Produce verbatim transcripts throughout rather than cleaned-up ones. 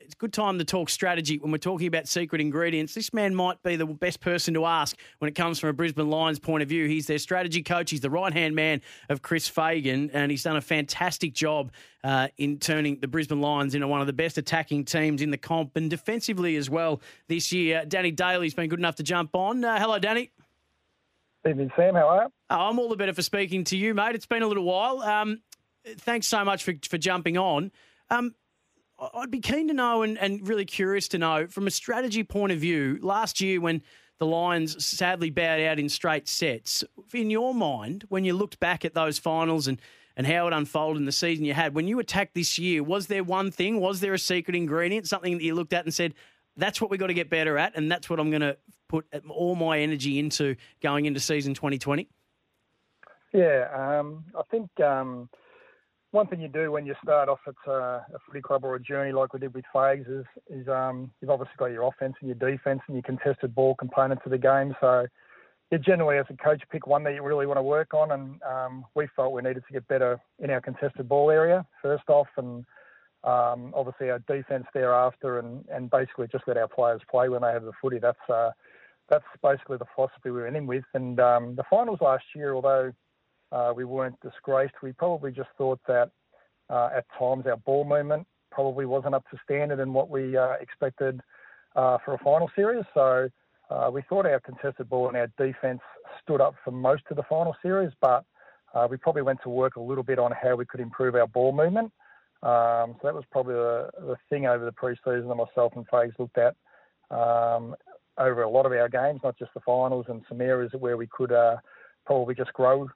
It's a good time to talk strategy when we're talking about secret ingredients. This man might be the best person to ask when it comes from a Brisbane Lions point of view. He's their strategy coach. He's the right-hand man of Chris Fagan, and he's done a fantastic job uh, in turning the Brisbane Lions into one of the best attacking teams in the comp and defensively as well this year. Danny Daly's been good enough to jump on. Uh, hello, Danny. Evening, Sam. How are you? Oh, I'm all the better for speaking to you, mate. It's been a little while. Um, thanks so much for, for jumping on. Um, I'd be keen to know and, and really curious to know, from a strategy point of view, last year when the Lions sadly bowed out in straight sets, in your mind, when you looked back at those finals and, and how it unfolded in the season you had, when you attacked this year, was there one thing, was there a secret ingredient, something that you looked at and said, that's what we've got to get better at and that's what I'm going to put all my energy into going into season twenty twenty? Yeah, um, I think... Um... One thing you do when you start off at a, a footy club or a journey like we did with Fags is, is um, you've obviously got your offence and your defence and your contested ball components of the game. So you generally, as a coach, pick one that you really want to work on. And um, we felt we needed to get better in our contested ball area first off, and um, obviously our defence thereafter, and, and basically just let our players play when they have the footy. That's uh, that's basically the philosophy we went in with. And um, the finals last year, although... Uh, we weren't disgraced. We probably just thought that uh, at times our ball movement probably wasn't up to standard in what we uh, expected uh, for a final series. So uh, we thought our contested ball and our defence stood up for most of the final series, but uh, we probably went to work a little bit on how we could improve our ball movement. Um, so that was probably the, the thing over the pre-season that myself and Fags looked at um, over a lot of our games, not just the finals, and some areas where we could uh, probably just grow.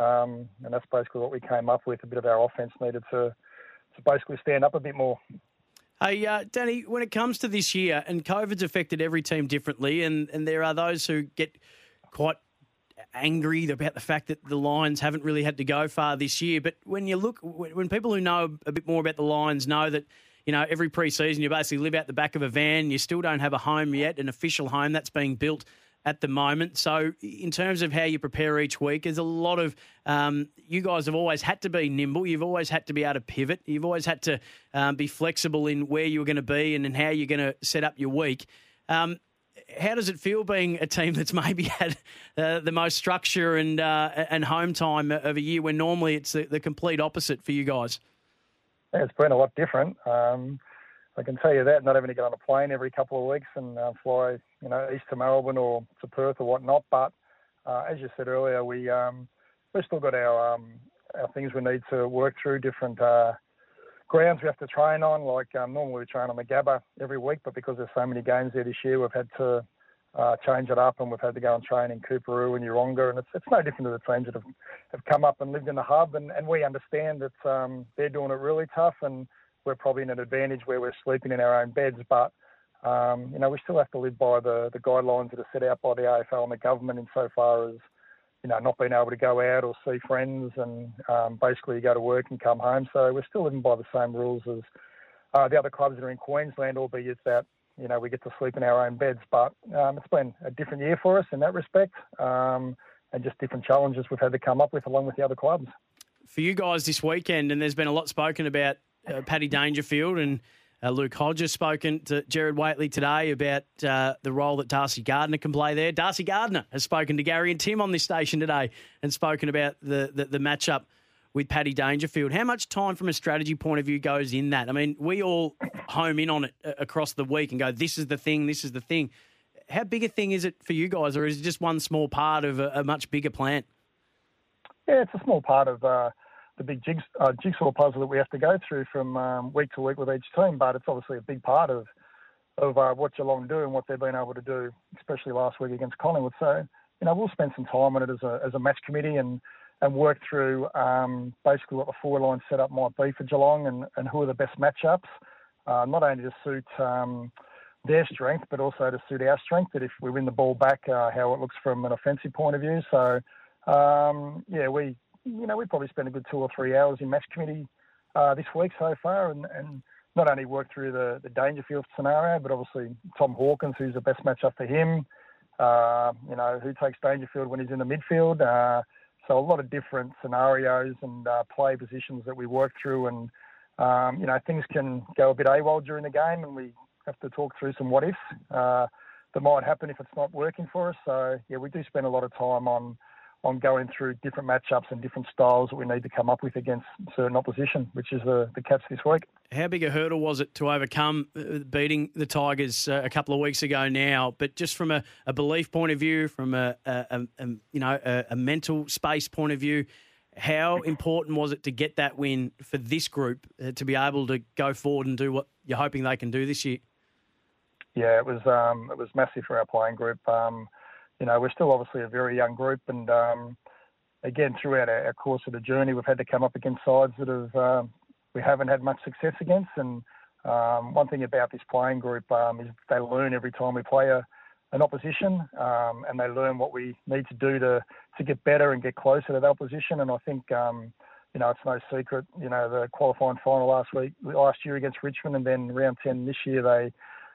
Um, and that's basically what we came up with. A bit of our offence needed to, to basically stand up a bit more. Hey, uh, Danny, when it comes to this year, and COVID's affected every team differently, and, and there are those who get quite angry about the fact that the Lions haven't really had to go far this year. But when you look, when, when people who know a bit more about the Lions know that, you know, every pre-season you basically live out the back of a van, you still don't have a home yet, an official home that's being built at the moment. So in terms of how you prepare each week, there's a lot of, um, you guys have always had to be nimble. You've always had to be able to pivot. You've always had to um, be flexible in where you're going to be and in how you're going to set up your week. Um, how does it feel being a team that's maybe had uh, the most structure and uh, and home time of a year when normally it's the, the complete opposite for you guys? Yeah, it's been a lot different. Um I can tell you that, not having to get on a plane every couple of weeks and uh, fly, you know, east to Melbourne or to Perth or whatnot. But uh, as you said earlier, we um, we've still got our um, our things we need to work through. Different uh, grounds we have to train on. Like um, normally we train on the Gabba every week, but because there's so many games there this year, we've had to uh, change it up, and we've had to go and train in Coorparoo and Yoronga. And it's it's no different to the teams that have, have come up and lived in the hub. And, and we understand that um, they're doing it really tough, and we're probably in an advantage where we're sleeping in our own beds, but, um, you know, we still have to live by the, the guidelines that are set out by the A F L and the government insofar as, you know, not being able to go out or see friends, and um, basically you go to work and come home. So we're still living by the same rules as uh, the other clubs that are in Queensland, albeit that, you know, we get to sleep in our own beds. But um, it's been a different year for us in that respect, um, and just different challenges we've had to come up with along with the other clubs. For you guys this weekend, and there's been a lot spoken about, Uh, Paddy Dangerfield and uh, Luke Hodge have spoken to Gerard Whateley today about uh, the role that Darcy Gardner can play there. Darcy Gardner has spoken to Gary and Tim on this station today and spoken about the, the, the matchup with Paddy Dangerfield. How much time from a strategy point of view goes in that? I mean, we all home in on it across the week and go, this is the thing, this is the thing. How big a thing is it for you guys, or is it just one small part of a, a much bigger plan? Yeah, it's a small part of... Uh... the big jigs, uh, jigsaw puzzle that we have to go through from um, week to week with each team, but it's obviously a big part of of uh, what Geelong do and what they've been able to do, especially last week against Collingwood. So, you know, we'll spend some time on it as a as a match committee and, and work through um, basically what the forward line setup might be for Geelong and, and who are the best matchups, uh, not only to suit um, their strength, but also to suit our strength, that if we win the ball back, uh, how it looks from an offensive point of view. So, um, yeah, we... You know, we probably spent a good two or three hours in match committee uh, this week so far, and, and not only worked through the, the Dangerfield scenario, but obviously Tom Hawkins, who's the best matchup for him. Uh, you know, who takes Dangerfield when he's in the midfield. Uh, so a lot of different scenarios and uh, play positions that we work through, and um, you know, things can go a bit AWOL during the game, and we have to talk through some what ifs uh, that might happen if it's not working for us. So yeah, we do spend a lot of time on. on going through different matchups and different styles that we need to come up with against certain opposition, which is the, the catch this week. How big a hurdle was it to overcome beating the Tigers a couple of weeks ago now? But just from a, a belief point of view, from a, a, a you know a, a mental space point of view, how important was it to get that win for this group uh, to be able to go forward and do what you're hoping they can do this year? Yeah, it was um, it was massive for our playing group. Um, You know, we're still obviously a very young group, and um, again, throughout our, our course of the journey, we've had to come up against sides that have uh, we haven't had much success against. And um, one thing about this playing group um, is they learn every time we play a, an opposition, um, and they learn what we need to do to to get better and get closer to that opposition. And I think um, you know, it's no secret. You know, the qualifying final last week, last year against Richmond, and then round ten this year, they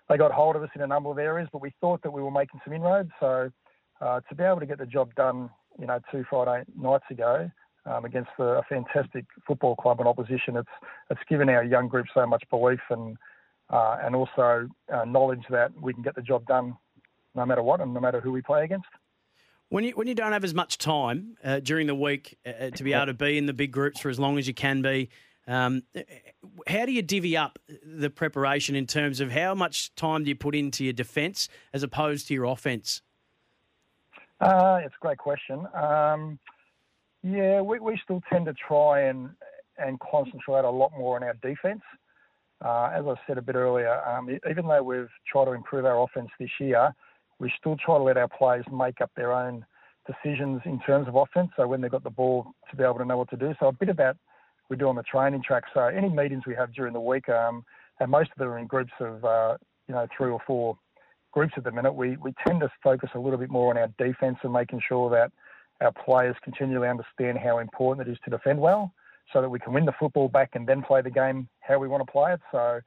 they got hold of us in a number of areas, but we thought that we were making some inroads. So. Uh, to be able to get the job done, you know, two Friday nights ago um, against the, a fantastic football club and opposition, it's it's given our young group so much belief and uh, and also uh, knowledge that we can get the job done no matter what and no matter who we play against. When you when you don't have as much time uh, during the week uh, to be able to be in the big groups for as long as you can be, um, how do you divvy up the preparation in terms of how much time do you put into your defence as opposed to your offence? Uh, it's a great question. Um, yeah, we, we still tend to try and, and concentrate a lot more on our defence. Uh, as I said a bit earlier, um, even though we've tried to improve our offence this year, we still try to let our players make up their own decisions in terms of offence, so when they've got the ball to be able to know what to do. So a bit of that we do on the training track. So any meetings we have during the week, um, and most of them are in groups of, uh, you know, three or four groups at the minute, we, we tend to focus a little bit more on our defence and making sure that our players continually understand how important it is to defend well so that we can win the football back and then play the game how we want to play it. So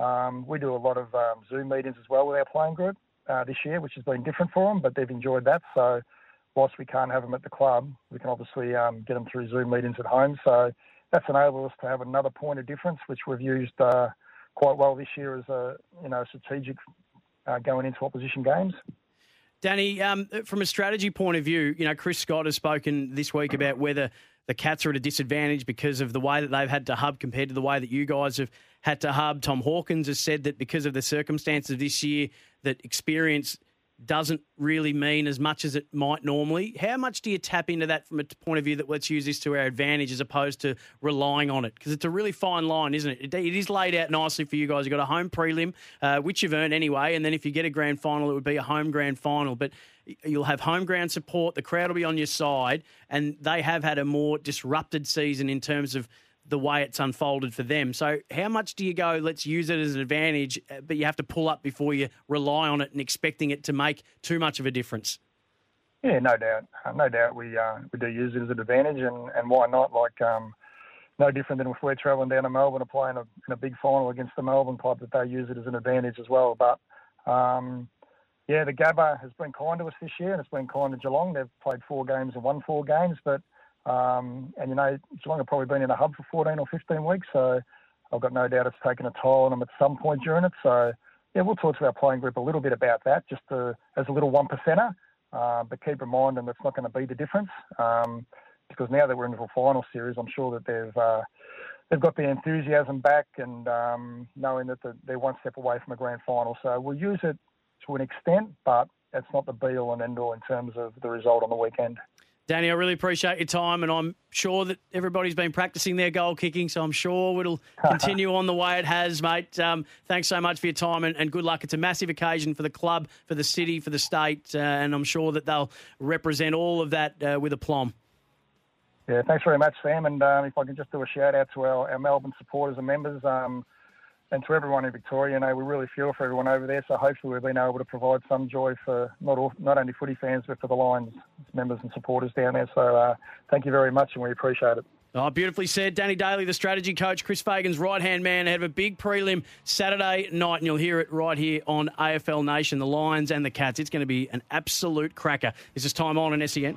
um, we do a lot of um, Zoom meetings as well with our playing group uh, this year, which has been different for them, but they've enjoyed that. So whilst we can't have them at the club, we can obviously um, get them through Zoom meetings at home. So that's enabled us to have another point of difference, which we've used uh, quite well this year as a you know strategic Uh, going into opposition games. Danny, um, from a strategy point of view, you know, Chris Scott has spoken this week about whether the Cats are at a disadvantage because of the way that they've had to hub compared to the way that you guys have had to hub. Tom Hawkins has said that because of the circumstances this year, that experience doesn't really mean as much as it might normally. How much do you tap into that from a point of view that let's use this to our advantage as opposed to relying on it? Because it's a really fine line, isn't it? It is laid out nicely for you guys. You've got a home prelim, uh, which you've earned anyway, and then if you get a grand final, it would be a home grand final. But you'll have home ground support, the crowd will be on your side, and they have had a more disrupted season in terms of the way it's unfolded for them. So how much do you go, let's use it as an advantage, but you have to pull up before you rely on it and expecting it to make too much of a difference? Yeah, no doubt. Uh, no doubt we uh, we do use it as an advantage, and, and why not? Like, um, no different than if we're travelling down to Melbourne and playing a, in a big final against the Melbourne club, that they use it as an advantage as well. But, um, yeah, the Gabba has been kind to us this year, and it's been kind to Geelong. They've played four games and won four games, but Um, and, you know, Geelong have probably been in a hub for fourteen or fifteen weeks, so I've got no doubt it's taken a toll on them at some point during it. So, yeah, we'll talk to our playing group a little bit about that, just to, as a little one-percenter. Uh, but keep in mind, and that's not going to be the difference, um, because now that we're in the final series, I'm sure that they've uh, they've got their enthusiasm back and um, knowing that the, they're one step away from a grand final. So we'll use it to an extent, but it's not the be-all and end-all in terms of the result on the weekend. Danny, I really appreciate your time, and I'm sure that everybody's been practising their goal kicking, so I'm sure it'll continue on the way it has, mate. Um, thanks so much for your time, and, and good luck. It's a massive occasion for the club, for the city, for the state, uh, and I'm sure that they'll represent all of that uh, with aplomb. Yeah, thanks very much, Sam, and um, if I can just do a shout-out to our, our Melbourne supporters and members um, and to everyone in Victoria. You know, we really feel for everyone over there, so hopefully we've been able to provide some joy for not all, not only footy fans, but for the Lions members and supporters down there. So uh, thank you very much, and we appreciate it. Oh, beautifully said. Danny Daly, the strategy coach, Chris Fagan's right-hand man. They have a big prelim Saturday night, and you'll hear it right here on A F L Nation, the Lions and the Cats. It's going to be an absolute cracker. This is Time On and S E N.